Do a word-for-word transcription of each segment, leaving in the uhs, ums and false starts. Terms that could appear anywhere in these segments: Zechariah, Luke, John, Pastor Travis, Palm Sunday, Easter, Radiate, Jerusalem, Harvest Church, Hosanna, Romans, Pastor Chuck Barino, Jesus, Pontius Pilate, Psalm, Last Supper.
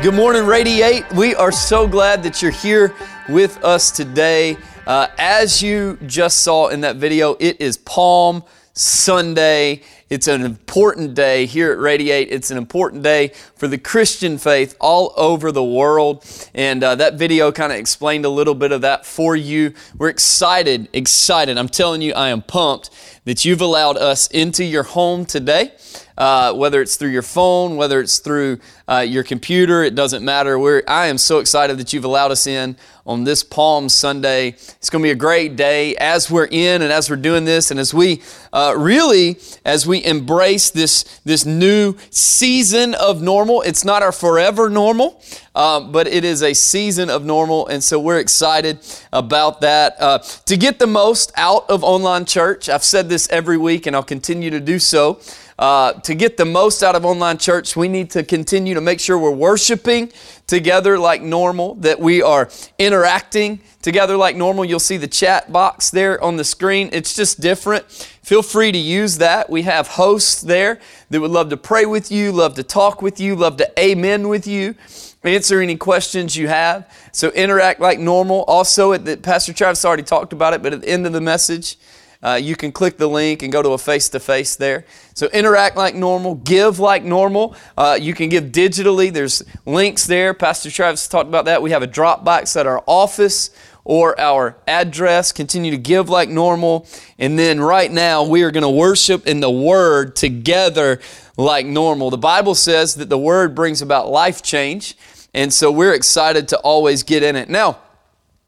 Good morning, Radiate. We are so glad that you're here with us today. Uh, as you just saw in that video, it is Palm Sunday. It's an important day here at Radiate. It's an important day for the Christian faith all over the world. And uh, that video kind of explained a little bit of that for you. We're excited, excited. I'm telling you, I am pumped that you've allowed us into your home today. Uh, whether it's through your phone, whether it's through uh, your computer, it doesn't matter. We're, I am so excited that you've allowed us in on this Palm Sunday. It's going to be a great day as we're in and as we're doing this. And as we uh, really, as we embrace this, this new season of normal, it's not our forever normal, uh, but it is a season of normal. And so we're excited about that. Uh, to get the most out of online church, I've said this every week and I'll continue to do so. Uh, to get the most out of online church, we need to continue to make sure we're worshiping together like normal, that we are interacting together like normal. You'll see the chat box there on the screen. It's just different. Feel free to use that. We have hosts there that would love to pray with you, love to talk with you, love to amen with you, answer any questions you have. So interact like normal. Also, at the, Pastor Travis already talked about it, but at the end of the message, Uh, you can click the link and go to a face-to-face there. So interact like normal, give like normal. Uh, you can give digitally. There's links there. Pastor Travis talked about that. We have a drop box at our office or our address. Continue to give like normal. And then right now, we are going to worship in the Word together like normal. The Bible says that the Word brings about life change. And so we're excited to always get in it. Now,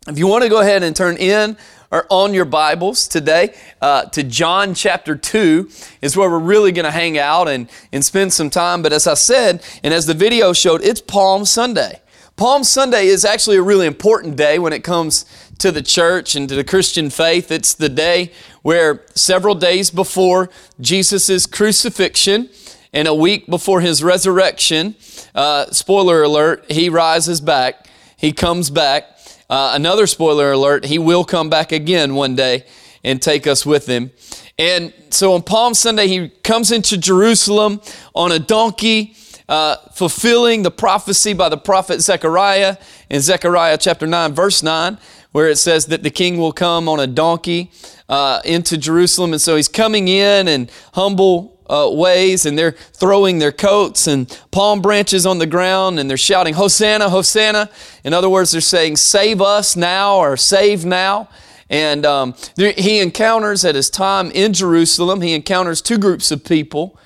if you want to go ahead and turn in or on your Bibles today uh, to John chapter two is where we're really going to hang out and, and spend some time. But as I said, and as the video showed, it's Palm Sunday. Palm Sunday is actually a really important day when it comes to the church and to the Christian faith. It's the day where several days before Jesus' crucifixion and a week before His resurrection, uh, spoiler alert, He rises back, He comes back. Uh, another spoiler alert, He will come back again one day and take us with Him. And so on Palm Sunday, He comes into Jerusalem on a donkey, uh, fulfilling the prophecy by the prophet Zechariah in Zechariah chapter nine, verse nine, where it says that the King will come on a donkey uh, into Jerusalem. And so He's coming in and humble Uh, ways, and they're throwing their coats and palm branches on the ground, and they're shouting, "Hosanna, Hosanna." In other words, they're saying, "Save us now," or "Save now." And um, th- he encounters at His time in Jerusalem, He encounters two groups of people.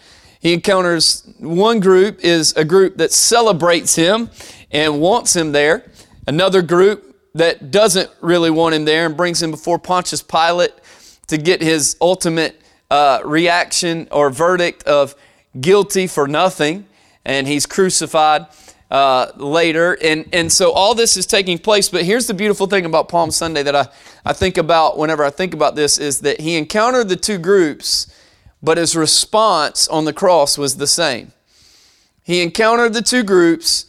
He encounters one group is a group that celebrates Him and wants Him there. Another group that doesn't really want Him there and brings Him before Pontius Pilate to get His ultimate Uh, reaction or verdict of guilty for nothing, and He's crucified uh, later. And, and so all this is taking place, but here's the beautiful thing about Palm Sunday that I, I think about whenever I think about this is that He encountered the two groups, but His response on the cross was the same. He encountered the two groups,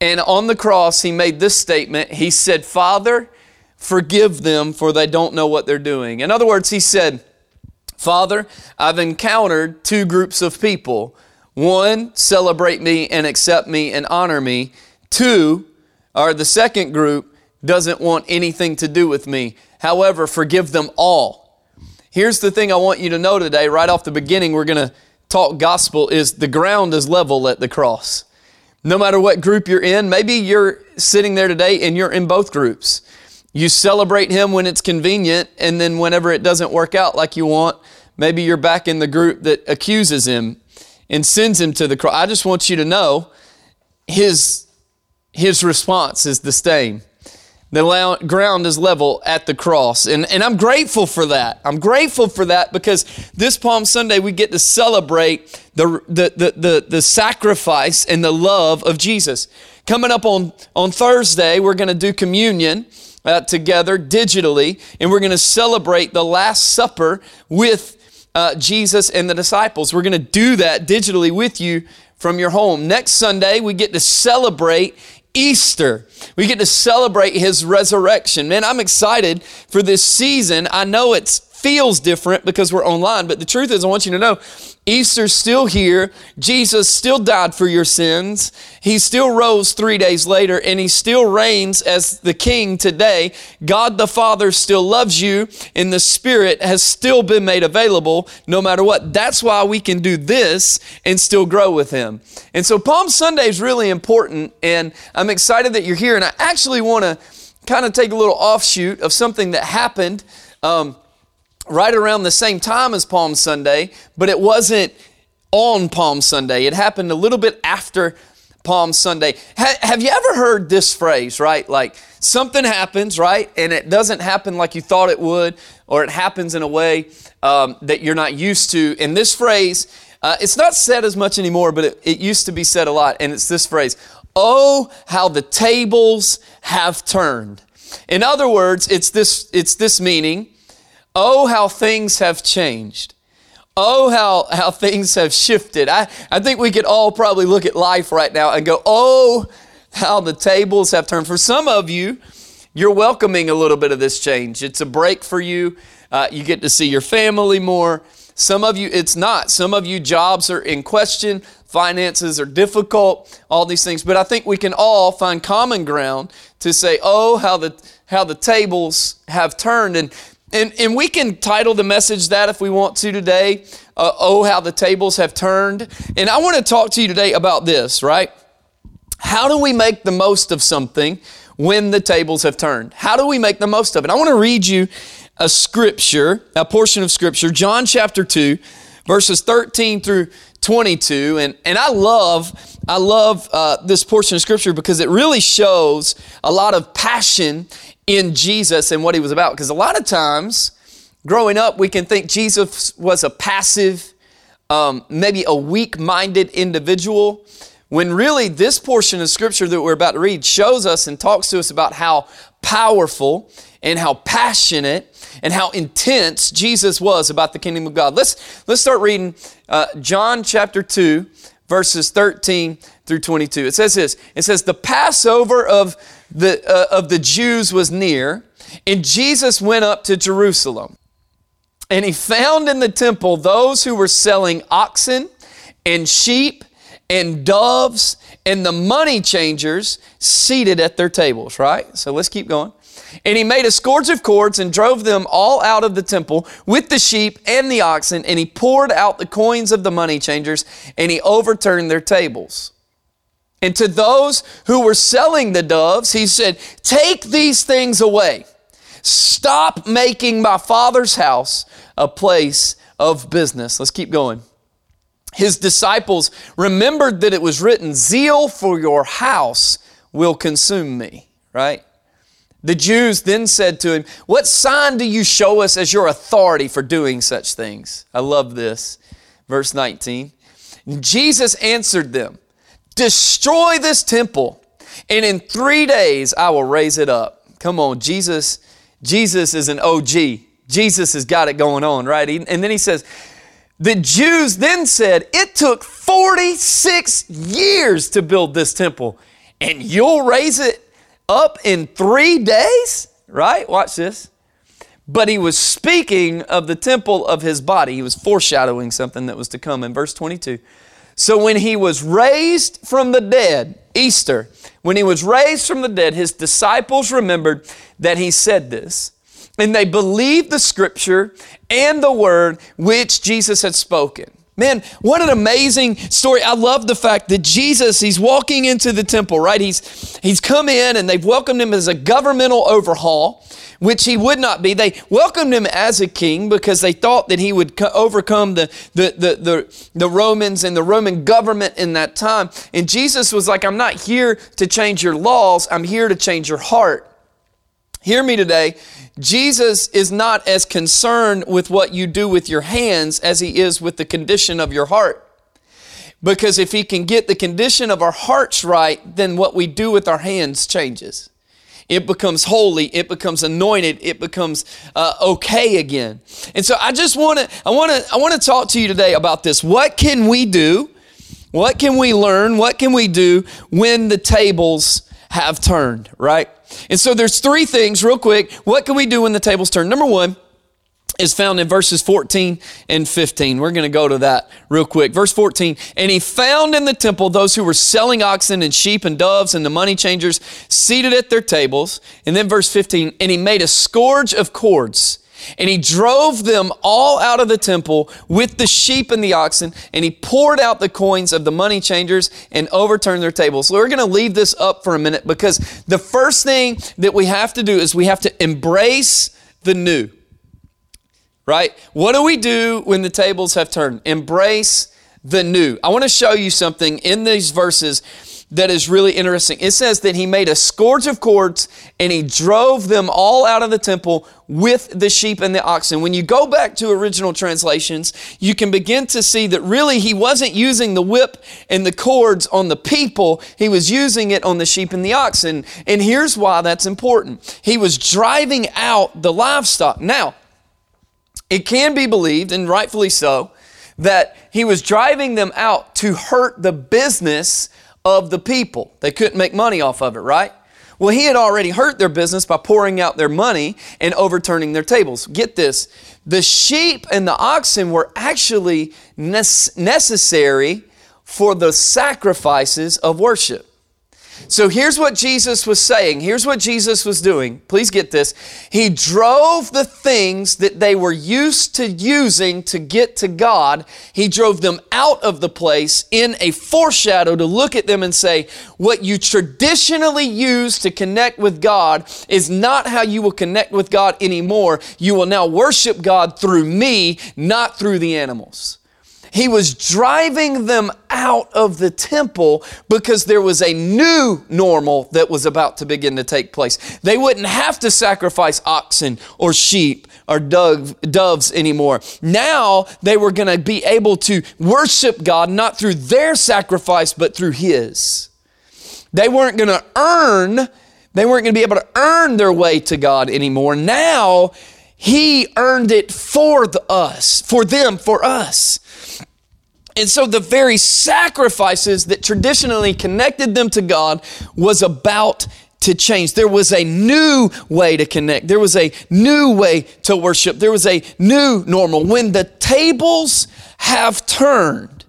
and on the cross He made this statement. He said, "Father, forgive them, for they don't know what they're doing." In other words, He said, "Father, I've encountered two groups of people. One, celebrate me and accept me and honor me. Two, or the second group, doesn't want anything to do with me. However, forgive them all." Here's the thing I want you to know today, right off the beginning, we're going to talk gospel, is the ground is level at the cross. No matter what group you're in, maybe you're sitting there today and you're in both groups. You celebrate Him when it's convenient, and then whenever it doesn't work out like you want, maybe you're back in the group that accuses Him and sends Him to the cross. I just want you to know His, his response is the same. The ground is level at the cross. And, and I'm grateful for that. I'm grateful for that because this Palm Sunday we get to celebrate the, the, the, the, the sacrifice and the love of Jesus. Coming up on, on Thursday, we're going to do communion uh, together digitally, and we're going to celebrate the Last Supper with uh, Jesus and the disciples. We're going to do that digitally with you from your home. Next Sunday, we get to celebrate Easter. We get to celebrate His resurrection. Man, I'm excited for this season. I know it's feels different because we're online. But the truth is, I want you to know, Easter's still here. Jesus still died for your sins. He still rose three days later, and he still reigns as the King today. God the Father still loves you, and the Spirit has still been made available no matter what. That's why we can do this and still grow with him. And so Palm Sunday is really important, and I'm excited that you're here. And I actually want to kind of take a little offshoot of something that happened um, right around the same time as Palm Sunday, but it wasn't on Palm Sunday. It happened a little bit after Palm Sunday. Ha- have you ever heard this phrase, right? Like something happens, right? And it doesn't happen like you thought it would, or it happens in a way um, that you're not used to. And this phrase, uh, it's not said as much anymore, but it, it used to be said a lot. And it's this phrase: "Oh, how the tables have turned." In other words, it's this, it's this meaning: oh, how things have changed. Oh, how, how things have shifted. I, I think we could all probably look at life right now and go, oh, how the tables have turned. For some of you, you're welcoming a little bit of this change. It's a break for you. Uh, you get to see your family more. Some of you, it's not. Some of you, jobs are in question. Finances are difficult, all these things. But I think we can all find common ground to say, oh, how the how the tables have turned. And and, and we can title the message that if we want to today, uh, oh, how the tables have turned. And I want to talk to you today about this, right? How do we make the most of something when the tables have turned? How do we make the most of it? I want to read you a scripture, a portion of scripture, John chapter two, verses thirteen through twenty-two. And, and I love, I love uh, this portion of scripture because it really shows a lot of passion in Jesus and what he was about. Because a lot of times growing up, we can think Jesus was a passive, um, maybe a weak-minded individual, when really this portion of scripture that we're about to read shows us and talks to us about how powerful and how passionate and how intense Jesus was about the kingdom of God. Let's let's start reading uh, John chapter two, verses thirteen through twenty-two. It says this. It says, "The Passover of the uh, of the Jews was near, and Jesus went up to Jerusalem. And he found in the temple those who were selling oxen and sheep and doves and the money changers seated at their tables," right? So let's keep going. "And he made a scourge of cords and drove them all out of the temple with the sheep and the oxen. And he poured out the coins of the money changers, and he overturned their tables. And to those who were selling the doves, he said, 'Take these things away. Stop making my Father's house a place of business.'" Let's keep going. "His disciples remembered that it was written, 'Zeal for your house will consume me,'" right? "The Jews then said to him, 'What sign do you show us as your authority for doing such things?'" I love this. Verse nineteen. "Jesus answered them, 'Destroy this temple, and in three days I will raise it up.'" Come on, Jesus. Jesus is an O G. Jesus has got it going on, right? And then he says, "The Jews then said, 'It took forty-six years to build this temple, and you'll raise it up in three days, right? Watch this. But he was speaking of the temple of his body." He was foreshadowing something that was to come in verse twenty-two. "So when he was raised from the dead," Easter, "when he was raised from the dead, his disciples remembered that he said this, and they believed the scripture and the word which Jesus had spoken." Man, what an amazing story. I love the fact that Jesus, he's walking into the temple, right? He's he's come in and they've welcomed him as a governmental overhaul, which he would not be. They welcomed him as a king because they thought that he would co- overcome the, the, the, the, the Romans and the Roman government in that time. And Jesus was like, "I'm not here to change your laws. I'm here to change your heart." Hear me today. Jesus is not as concerned with what you do with your hands as he is with the condition of your heart. Because if he can get the condition of our hearts right, then what we do with our hands changes. It becomes holy. It becomes anointed. It becomes uh, okay again. And so I just want to, I want to, I want to talk to you today about this. What can we do? What can we learn? What can we do when the tables have turned, right? And so there's three things real quick. What can we do when the tables turn? Number one is found in verses fourteen and fifteen. We're going to go to that real quick. Verse fourteen, and he found in the temple those who were selling oxen and sheep and doves and the money changers seated at their tables. And then verse fifteen, and he made a scourge of cords and he drove them all out of the temple with the sheep and the oxen, and he poured out the coins of the money changers and overturned their tables. So we're going to leave this up for a minute, because the first thing that we have to do is we have to embrace the new. Right? What do we do when the tables have turned? Embrace the new. I want to show you something in these verses that is really interesting. It says that he made a scourge of cords and he drove them all out of the temple with the sheep and the oxen. When you go back to original translations, you can begin to see that really he wasn't using the whip and the cords on the people. He was using it on the sheep and the oxen. And here's why that's important. He was driving out the livestock. Now, it can be believed, and rightfully so, that he was driving them out to hurt the business of the people. They couldn't make money off of it, right? Well, he had already hurt their business by pouring out their money and overturning their tables. Get this, the sheep and the oxen were actually ne- necessary for the sacrifices of worship. So here's what Jesus was saying. Here's what Jesus was doing. Please get this. He drove the things that they were used to using to get to God. He drove them out of the place in a foreshadow to look at them and say, what you traditionally use to connect with God is not how you will connect with God anymore. You will now worship God through me, not through the animals. He was driving them out of the temple because there was a new normal that was about to begin to take place. They wouldn't have to sacrifice oxen or sheep or doves anymore. Now they were going to be able to worship God, not through their sacrifice, but through His. They weren't going to earn, they weren't going to be able to earn their way to God anymore. Now He earned it for the, us, for them, for us. And so the very sacrifices that traditionally connected them to God was about to change. There was a new way to connect. There was a new way to worship. There was a new normal. When the tables have turned,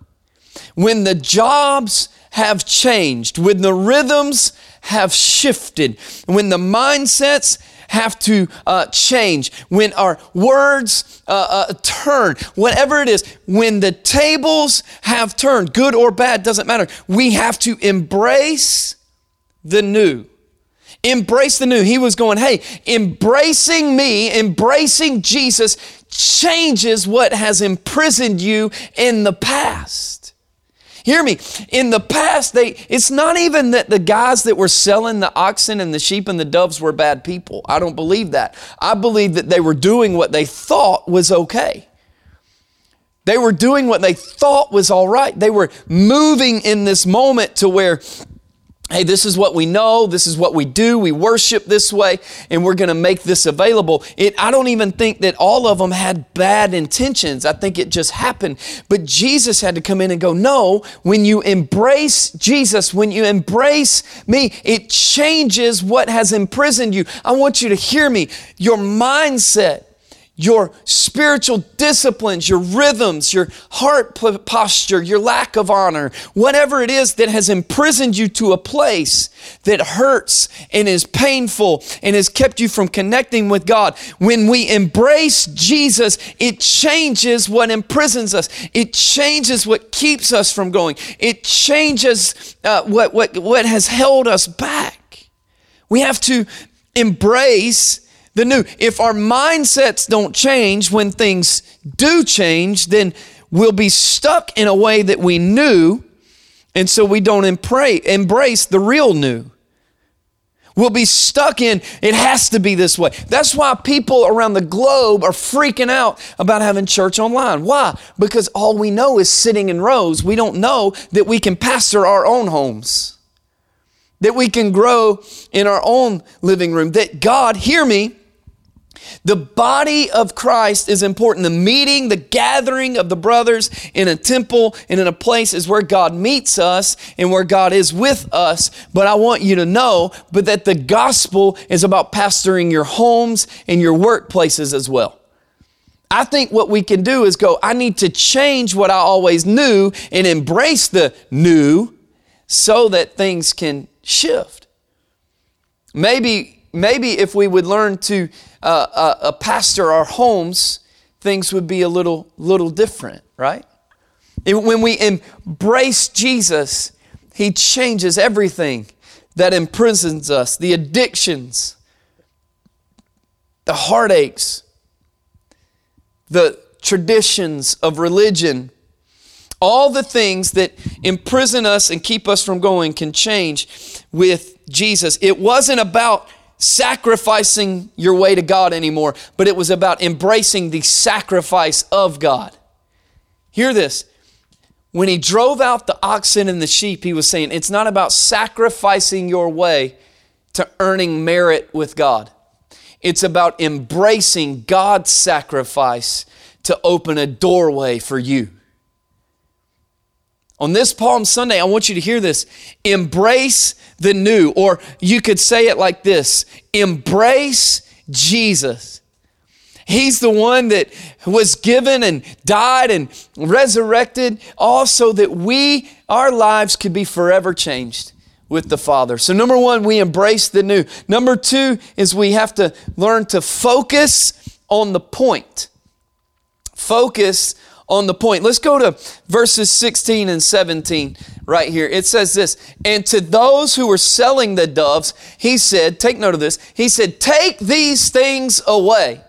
when the jobs have changed, when the rhythms have shifted, when the mindsets have to uh, change, when our words uh, uh, turn, whatever it is, when the tables have turned, good or bad, doesn't matter. We have to embrace the new. Embrace the new. He was going, hey, embracing me, embracing Jesus changes what has imprisoned you in the past. Hear me. In the past, they it's not even that the guys that were selling the oxen and the sheep and the doves were bad people. I don't believe that. I believe that they were doing what they thought was okay. They were doing what they thought was all right. They were moving in this moment to where, hey, this is what we know. This is what we do. We worship this way, and we're going to make this available. It, I don't even think that all of them had bad intentions. I think it just happened. But Jesus had to come in and go, no, when you embrace Jesus, when you embrace me, it changes what has imprisoned you. I want you to hear me. Your mindset, your spiritual disciplines, your rhythms, your heart posture, your lack of honor, whatever it is that has imprisoned you to a place that hurts and is painful and has kept you from connecting with God. When we embrace Jesus, it changes what imprisons us. It changes what keeps us from going. It changes uh, what, what, what has held us back. We have to embrace Jesus. The new. If our mindsets don't change when things do change, then we'll be stuck in a way that we knew, and so we don't embrace the real new. We'll be stuck in, it has to be this way. That's why people around the globe are freaking out about having church online. Why? Because all we know is sitting in rows. We don't know that we can pastor our own homes, that we can grow in our own living room, that God, hear me, the body of Christ is important. The meeting, the gathering of the brothers in a temple and in a place is where God meets us and where God is with us. But I want you to know but that the gospel is about pastoring your homes and your workplaces as well. I think what we can do is go, I need to change what I always knew and embrace the new so that things can shift. Maybe, maybe if we would learn to uh, uh, uh, pastor our homes, things would be a little, little different, right? And when we embrace Jesus, He changes everything that imprisons us, the addictions, the heartaches, the traditions of religion, all the things that imprison us and keep us from going can change with Jesus. It wasn't about sacrificing your way to God anymore, but it was about embracing the sacrifice of God. Hear this. When He drove out the oxen and the sheep, He was saying, it's not about sacrificing your way to earning merit with God. It's about embracing God's sacrifice to open a doorway for you. On this Palm Sunday, I want you to hear this. Embrace the new, or you could say it like this. Embrace Jesus. He's the one that was given and died and resurrected, also that we, our lives could be forever changed with the Father. So number one, we embrace the new. Number two is we have to learn to focus on the point. Focus on the point. Let's go to verses sixteen and seventeen right here. It says this, and to those who were selling the doves, He said, take note of this, He said, take these things away.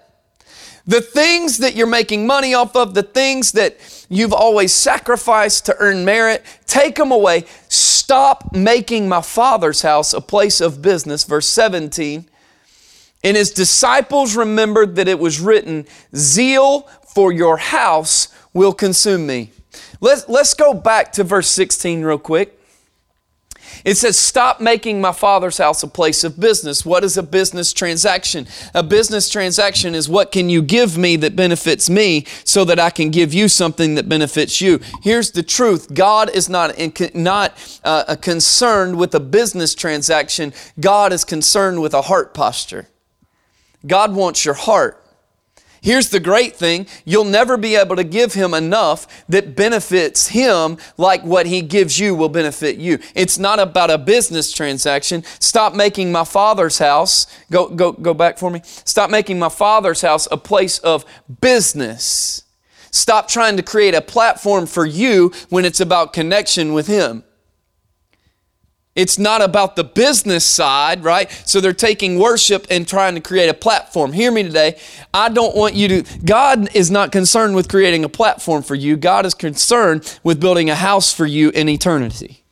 The things that you're making money off of, the things that you've always sacrificed to earn merit, take them away. Stop making my Father's house a place of business. Verse seventeen, and His disciples remembered that it was written, zeal for your house will consume me. Let's, let's go back to verse sixteen real quick. It says, stop making my Father's house a place of business. What is a business transaction? A business transaction is what can you give me that benefits me so that I can give you something that benefits you. Here's the truth. God is not, in, not uh, concerned with a business transaction. God is concerned with a heart posture. God wants your heart. Here's the great thing. You'll never be able to give Him enough that benefits Him like what He gives you will benefit you. It's not about a business transaction. Stop making my Father's house. Go, go, go back for me. Stop making my Father's house a place of business. Stop trying to create a platform for you when it's about connection with Him. It's not about the business side, right? So they're taking worship and trying to create a platform. Hear me today. I don't want you to, God is not concerned with creating a platform for you. God is concerned with building a house for you in eternity.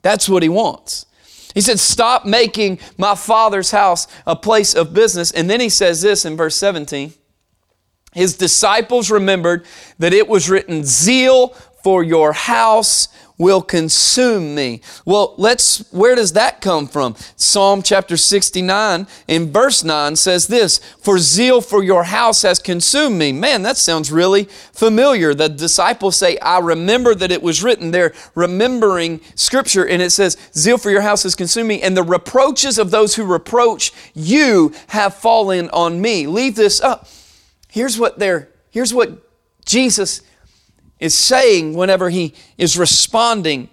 That's what He wants. He said, stop making my Father's house a place of business. And then He says this in verse seventeen, His disciples remembered that it was written, zeal for your house will consume me. Well, let's, where does that come from? Psalm chapter sixty-nine in verse nine says this, for zeal for your house has consumed me. Man, that sounds really familiar. The disciples say, I remember that it was written. They're remembering Scripture, and it says, zeal for your house has consumed me, and the reproaches of those who reproach you have fallen on me. Leave this up. Here's what they're, here's what Jesus is saying whenever He is responding.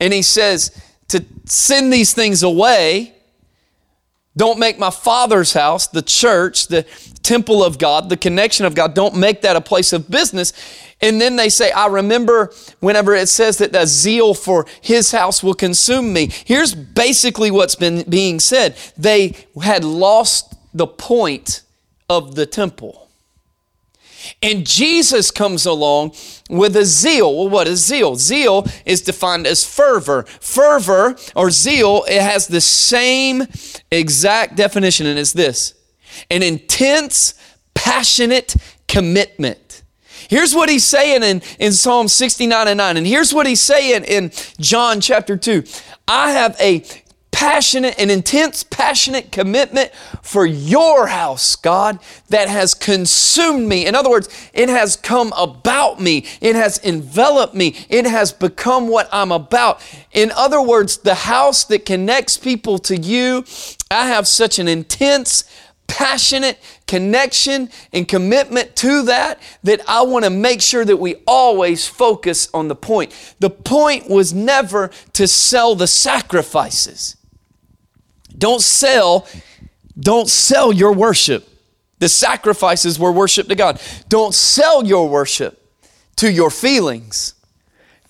And He says to send these things away. Don't make my Father's house, the church, the temple of God, the connection of God. Don't make that a place of business. And then they say, I remember whenever it says that the zeal for His house will consume me. Here's basically what's been being said. They had lost the point of the temple. And Jesus comes along with a zeal. Well, what is zeal? Zeal is defined as fervor. Fervor or zeal, it has the same exact definition, and it's this, an intense, passionate commitment. Here's what He's saying in, in Psalm sixty-nine and nine, and here's what He's saying in John chapter two. I have a passionate and intense, passionate commitment for your house, God, that has consumed me. In other words, it has come about me. It has enveloped me. It has become what I'm about. In other words, the house that connects people to you, I have such an intense, passionate connection and commitment to that, that I want to make sure that we always focus on the point. The point was never to sell the sacrifices. Don't sell, don't sell your worship. The sacrifices were worship to God. Don't sell your worship to your feelings.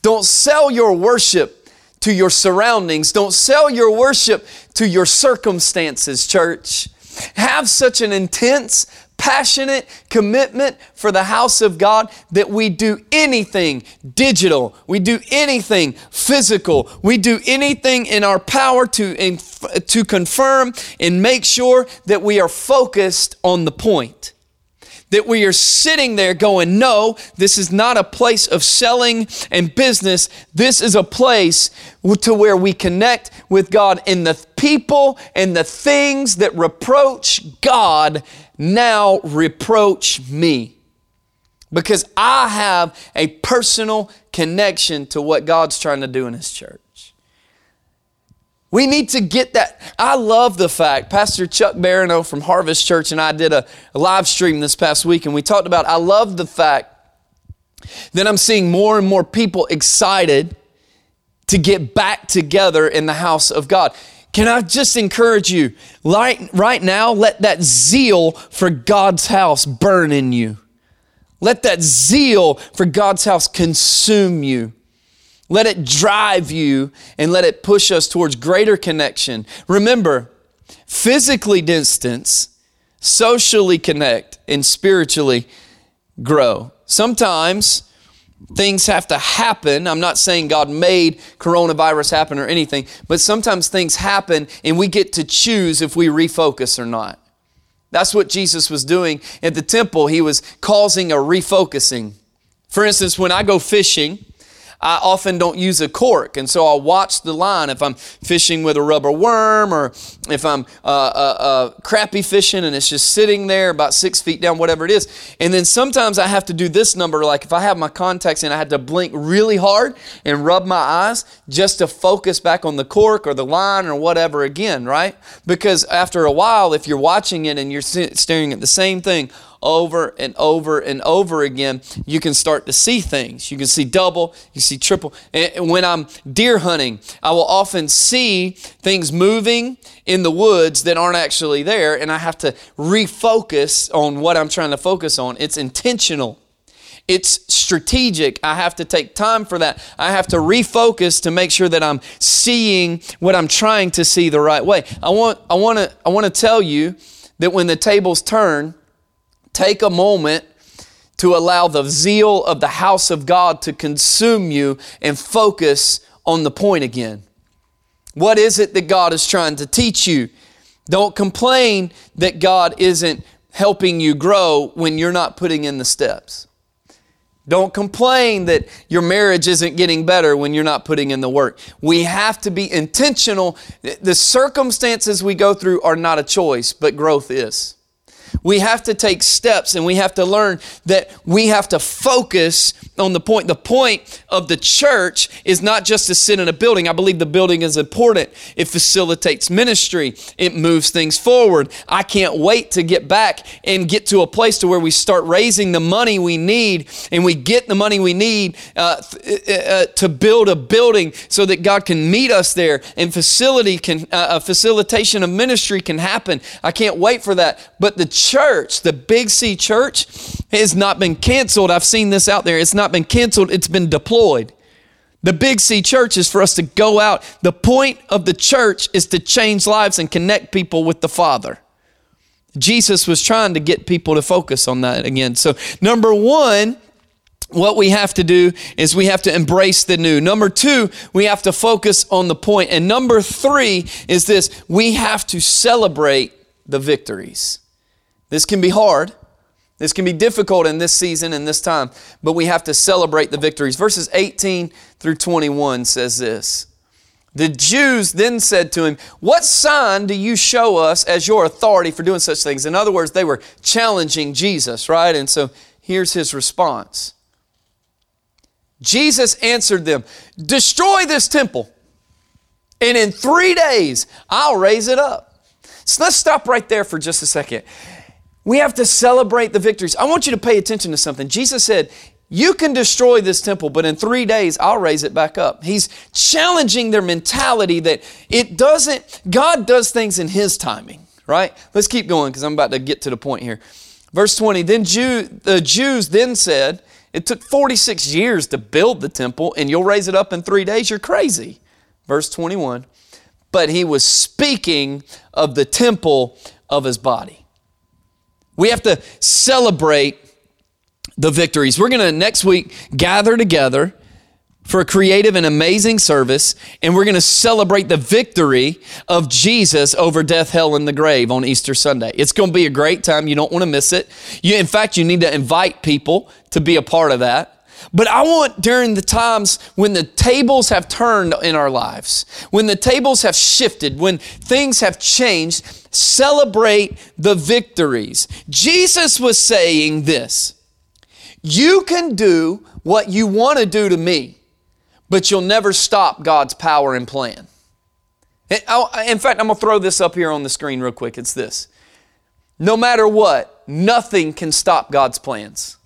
Don't sell your worship to your surroundings. Don't sell your worship to your circumstances, church. Have such an intense, passionate commitment for the house of God that we do anything digital, we do anything physical, we do anything in our power to, inf- to confirm and make sure that we are focused on the point. That we are sitting there going, no, this is not a place of selling and business. This is a place to where we connect with God, and the people and the things that reproach God now reproach me, because I have a personal connection to what God's trying to do in His church. We need to get that. I love the fact, Pastor Chuck Barino from Harvest Church and I did a, a live stream this past week, and we talked about, I love the fact that I'm seeing more and more people excited to get back together in the house of God. Can I just encourage you, right, right now, let that zeal for God's house burn in you. Let that zeal for God's house consume you. Let it drive you and let it push us towards greater connection. Remember, physically distance, socially connect, and spiritually grow. Sometimes things have to happen. I'm not saying God made coronavirus happen or anything, but sometimes things happen and we get to choose if we refocus or not. That's what Jesus was doing at the temple. He was causing a refocusing. For instance, when I go fishing, I often don't use a cork, and so I'll watch the line if I'm fishing with a rubber worm or if I'm uh, uh, uh, crappie fishing and it's just sitting there about six feet down, whatever it is. And then sometimes I have to do this number, like if I have my contacts in, I had to blink really hard and rub my eyes just to focus back on the cork or the line or whatever again, right? Because after a while, if you're watching it and you're staring at the same thing over and over and over again, you can start to see things. You can see double, you see triple. And when I'm deer hunting, I will often see things moving in the woods that aren't actually there, and I have to refocus on what I'm trying to focus on. It's intentional. It's strategic. I have to take time for that. I have to refocus to make sure that I'm seeing what I'm trying to see the right way. I want, I want to, I want to tell you that when the tables turn, take a moment to allow the zeal of the house of God to consume you and focus on the point again. What is it that God is trying to teach you? Don't complain that God isn't helping you grow when you're not putting in the steps. Don't complain that your marriage isn't getting better when you're not putting in the work. We have to be intentional. The circumstances we go through are not a choice, but growth is. We have to take steps, and we have to learn that we have to focus on the point. The point of the church is not just to sit in a building. I believe the building is important. It facilitates ministry. It moves things forward. I can't wait to get back and get to a place to where we start raising the money we need, and we get the money we need uh, uh, to build a building so that God can meet us there, and facility can uh, a facilitation of ministry can happen. I can't wait for that. But the church Church, the Big C Church, has not been canceled. I've seen this out there. It's not been canceled. It's been deployed. The Big C Church is for us to go out. The point of the church is to change lives and connect people with the Father. Jesus was trying to get people to focus on that again. So, number one, what we have to do is we have to embrace the new. Number two, we have to focus on the point. And number three is this: we have to celebrate the victories. This can be hard. This can be difficult in this season and this time, but we have to celebrate the victories. Verses eighteen through twenty-one says this. The Jews then said to him, "What sign do you show us as your authority for doing such things?" In other words, they were challenging Jesus, right? And so here's his response. Jesus answered them, "Destroy this temple, and in three days I'll raise it up." So let's stop right there for just a second. We have to celebrate the victories. I want you to pay attention to something. Jesus said, you can destroy this temple, but in three days, I'll raise it back up. He's challenging their mentality that it doesn't, God does things in His timing, right? Let's keep going because I'm about to get to the point here. Verse twenty, then Jew, the Jews then said, it took forty-six years to build the temple and you'll raise it up in three days. You're crazy. Verse twenty-one, but he was speaking of the temple of his body. We have to celebrate the victories. We're going to next week gather together for a creative and amazing service, and we're going to celebrate the victory of Jesus over death, hell, and the grave on Easter Sunday. It's going to be a great time. You don't want to miss it. You, in fact, you need to invite people to be a part of that. But I want during the times when the tables have turned in our lives, when the tables have shifted, when things have changed, celebrate the victories. Jesus was saying this, you can do what you want to do to me, but you'll never stop God's power and plan. And in fact, I'm going to throw this up here on the screen real quick. It's this. No matter what, nothing can stop God's plans.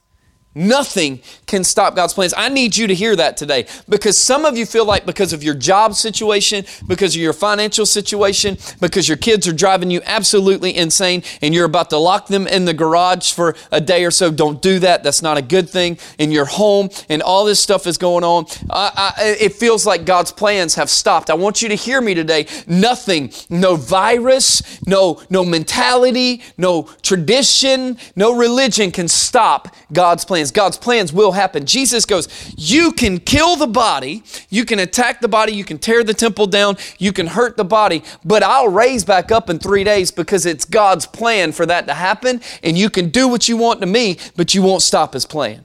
Nothing can stop God's plans. I need you to hear that today because some of you feel like because of your job situation, because of your financial situation, because your kids are driving you absolutely insane and you're about to lock them in the garage for a day or so. Don't do that. That's not a good thing. In your home and all this stuff is going on. I, I, it feels like God's plans have stopped. I want you to hear me today. Nothing, no virus, no, no mentality, no tradition, no religion can stop God's plans. God's plans will happen. Jesus goes, you can kill the body, you can attack the body, you can tear the temple down, you can hurt the body, but I'll raise back up in three days because it's God's plan for that to happen, and you can do what you want to me, but you won't stop His plan.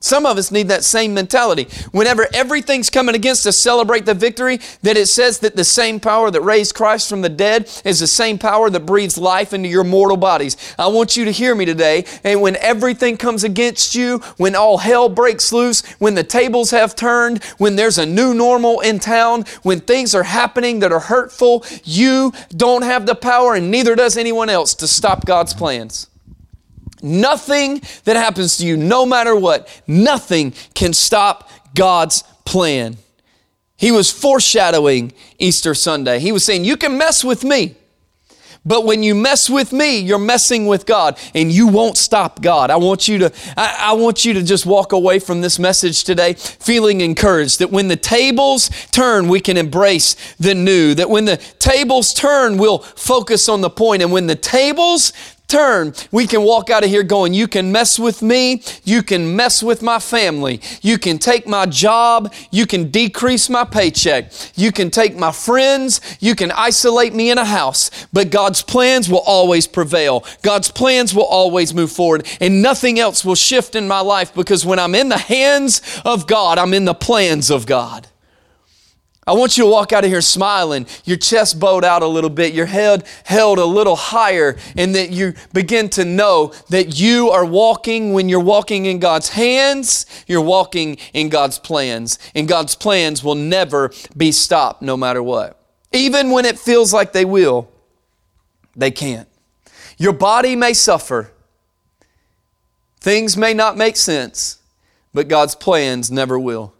Some of us need that same mentality. Whenever everything's coming against us, celebrate the victory, that it says that the same power that raised Christ from the dead is the same power that breathes life into your mortal bodies. I want you to hear me today. And when everything comes against you, when all hell breaks loose, when the tables have turned, when there's a new normal in town, when things are happening that are hurtful, you don't have the power and neither does anyone else to stop God's plans. Nothing that happens to you, no matter what, nothing can stop God's plan. He was foreshadowing Easter Sunday. He was saying, you can mess with me, but when you mess with me, you're messing with God and you won't stop God. I want you to, I, I want you to just walk away from this message today feeling encouraged that when the tables turn, we can embrace the new, that when the tables turn, we'll focus on the point. And when the tables turn, we can walk out of here going, you can mess with me, you can mess with my family, you can take my job, you can decrease my paycheck, you can take my friends, you can isolate me in a house, but God's plans will always prevail. God's plans will always move forward and nothing else will shift in my life because when I'm in the hands of God, I'm in the plans of God. I want you to walk out of here smiling, your chest bowed out a little bit, your head held a little higher, and that you begin to know that you are walking when you're walking in God's hands, you're walking in God's plans, and God's plans will never be stopped no matter what. Even when it feels like they will, they can't. Your body may suffer. Things may not make sense, but God's plans never will.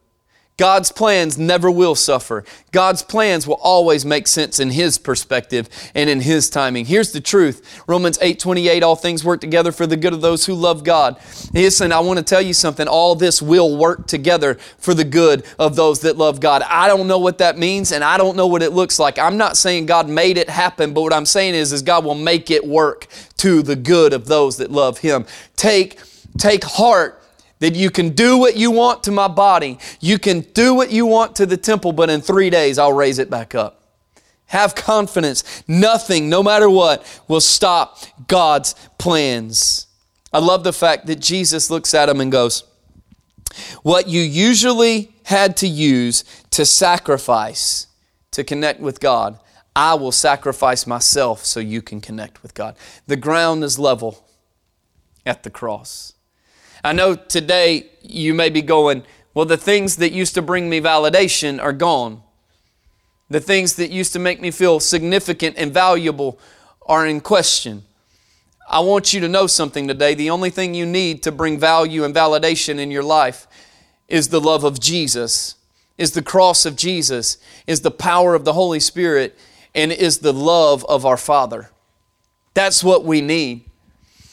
God's plans never will suffer. God's plans will always make sense in His perspective and in His timing. Here's the truth. Romans eight twenty-eight, all things work together for the good of those who love God. Listen, I want to tell you something. All this will work together for the good of those that love God. I don't know what that means and I don't know what it looks like. I'm not saying God made it happen, but what I'm saying is, is God will make it work to the good of those that love Him. Take, take heart that you can do what you want to my body. You can do what you want to the temple, but in three days I'll raise it back up. Have confidence. Nothing, no matter what, will stop God's plans. I love the fact that Jesus looks at him and goes, what you usually had to use to sacrifice to connect with God, I will sacrifice myself so you can connect with God. The ground is level at the cross. I know today you may be going, well, the things that used to bring me validation are gone. The things that used to make me feel significant and valuable are in question. I want you to know something today. The only thing you need to bring value and validation in your life is the love of Jesus, is the cross of Jesus, is the power of the Holy Spirit, and is the love of our Father. That's what we need.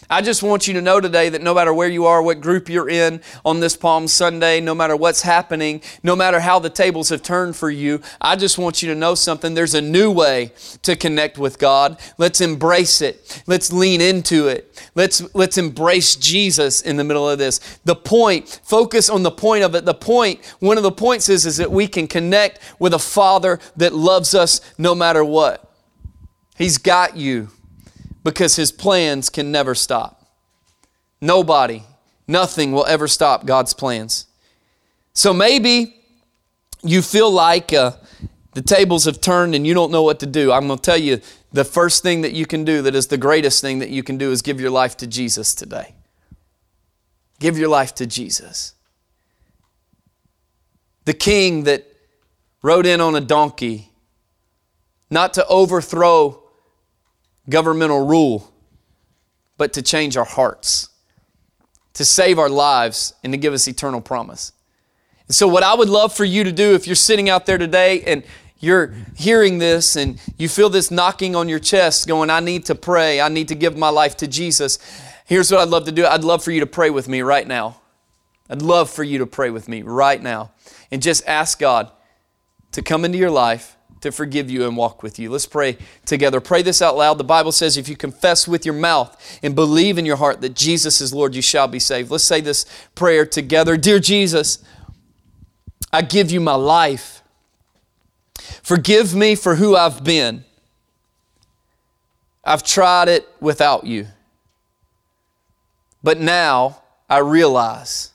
I just want you to know today that no matter where you are, what group you're in on this Palm Sunday, no matter what's happening, no matter how the tables have turned for you, I just want you to know something. There's a new way to connect with God. Let's embrace it. Let's lean into it. Let's, let's embrace Jesus in the middle of this. The point, focus on the point of it. The point, one of the points is, is that we can connect with a Father that loves us no matter what. He's got you. Because His plans can never stop. Nobody, nothing will ever stop God's plans. So maybe you feel like uh, the tables have turned and you don't know what to do. I'm going to tell you the first thing that you can do that is the greatest thing that you can do is give your life to Jesus today. Give your life to Jesus. The king that rode in on a donkey, not to overthrow governmental rule, but to change our hearts, to save our lives, and to give us eternal promise. And so what I would love for you to do, if you're sitting out there today and you're hearing this and you feel this knocking on your chest going, I need to pray, I need to give my life to Jesus. Here's what I'd love to do. I'd love for you to pray with me right now. I'd love for you to pray with me right now and just ask God to come into your life, to forgive you and walk with you. Let's pray together. Pray this out loud. The Bible says if you confess with your mouth and believe in your heart that Jesus is Lord, you shall be saved. Let's say this prayer together. Dear Jesus, I give you my life. Forgive me for who I've been. I've tried it without you. But now I realize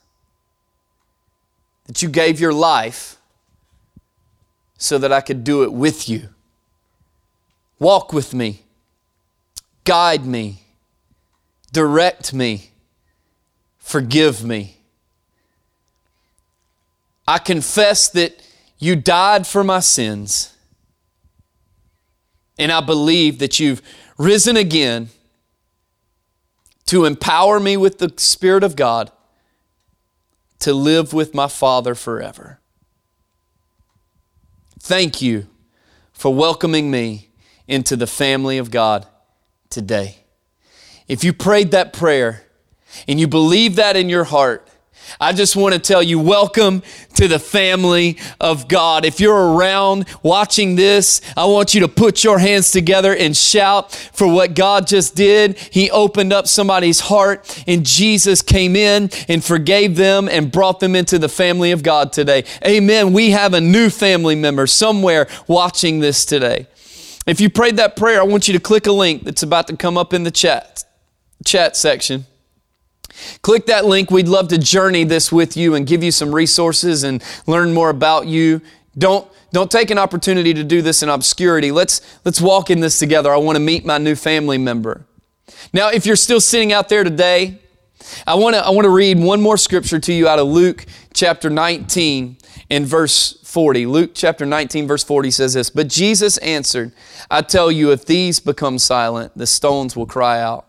that you gave your life so that I could do it with you. Walk with me. Guide me. Direct me. Forgive me. I confess that you died for my sins. And I believe that you've risen again to empower me with the Spirit of God to live with my Father forever. Thank you for welcoming me into the family of God today. If you prayed that prayer and you believe that in your heart, I just want to tell you, welcome to the family of God. If you're around watching this, I want you to put your hands together and shout for what God just did. He opened up somebody's heart and Jesus came in and forgave them and brought them into the family of God today. Amen. We have a new family member somewhere watching this today. If you prayed that prayer, I want you to click a link that's about to come up in the chat, chat section. Click that link. We'd love to journey this with you and give you some resources and learn more about you. Don't, don't take an opportunity to do this in obscurity. Let's, let's walk in this together. I want to meet my new family member. Now, if you're still sitting out there today, I want to, I want to read one more scripture to you out of Luke chapter nineteen and verse forty. Luke chapter nineteen, verse forty says this, "But Jesus answered, I tell you, if these become silent, the stones will cry out."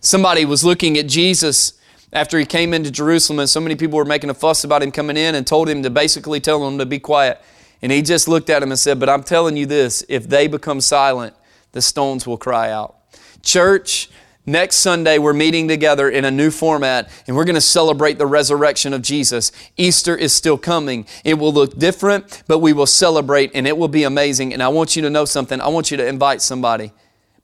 Somebody was looking at Jesus after He came into Jerusalem, and so many people were making a fuss about Him coming in and told Him to basically tell them to be quiet. And He just looked at him and said, but I'm telling you this, if they become silent, the stones will cry out. Church, next Sunday we're meeting together in a new format, and we're going to celebrate the resurrection of Jesus. Easter is still coming. It will look different, but we will celebrate, and it will be amazing. And I want you to know something. I want you to invite somebody.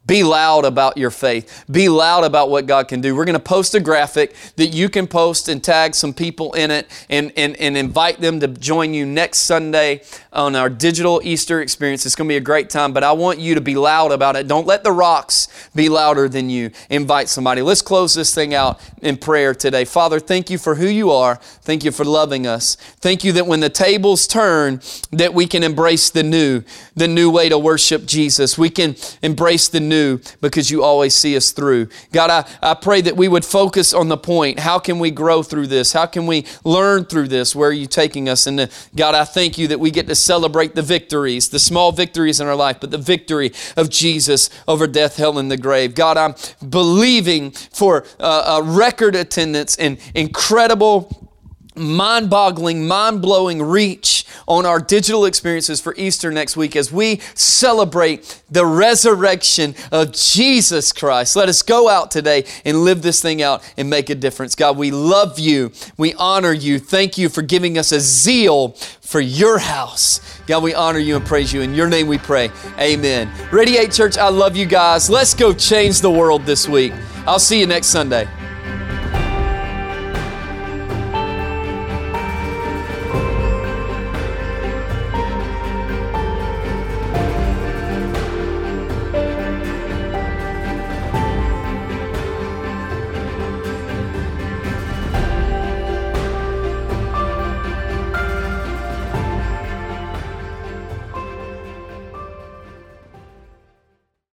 Be loud about your faith. Be loud about what God can do. We're going to post a graphic that you can post and tag some people in it and, and, and invite them to join you next Sunday on our digital Easter experience. It's going to be a great time, but I want you to be loud about it. Don't let the rocks be louder than you. Invite somebody. Let's close this thing out in prayer today. Father, thank you for who you are. Thank you for loving us. Thank you that when the tables turn, that we can embrace the new, the new way to worship Jesus. We can embrace the new. do because you always see us through. God, I, I pray that we would focus on the point. How can we grow through this? How can we learn through this? Where are you taking us? And uh, God, I thank you that we get to celebrate the victories, the small victories in our life, but the victory of Jesus over death, hell, and the grave. God, I'm believing for uh, a record attendance and incredible, mind-boggling, mind-blowing reach on our digital experiences for Easter next week as we celebrate the resurrection of Jesus Christ. Let us go out today and live this thing out and make a difference. God, we love you. We honor you. Thank you for giving us a zeal for your house. God, we honor you and praise you. In your name we pray. Amen. Radiate Church, I love you guys. Let's go change the world this week. I'll see you next Sunday.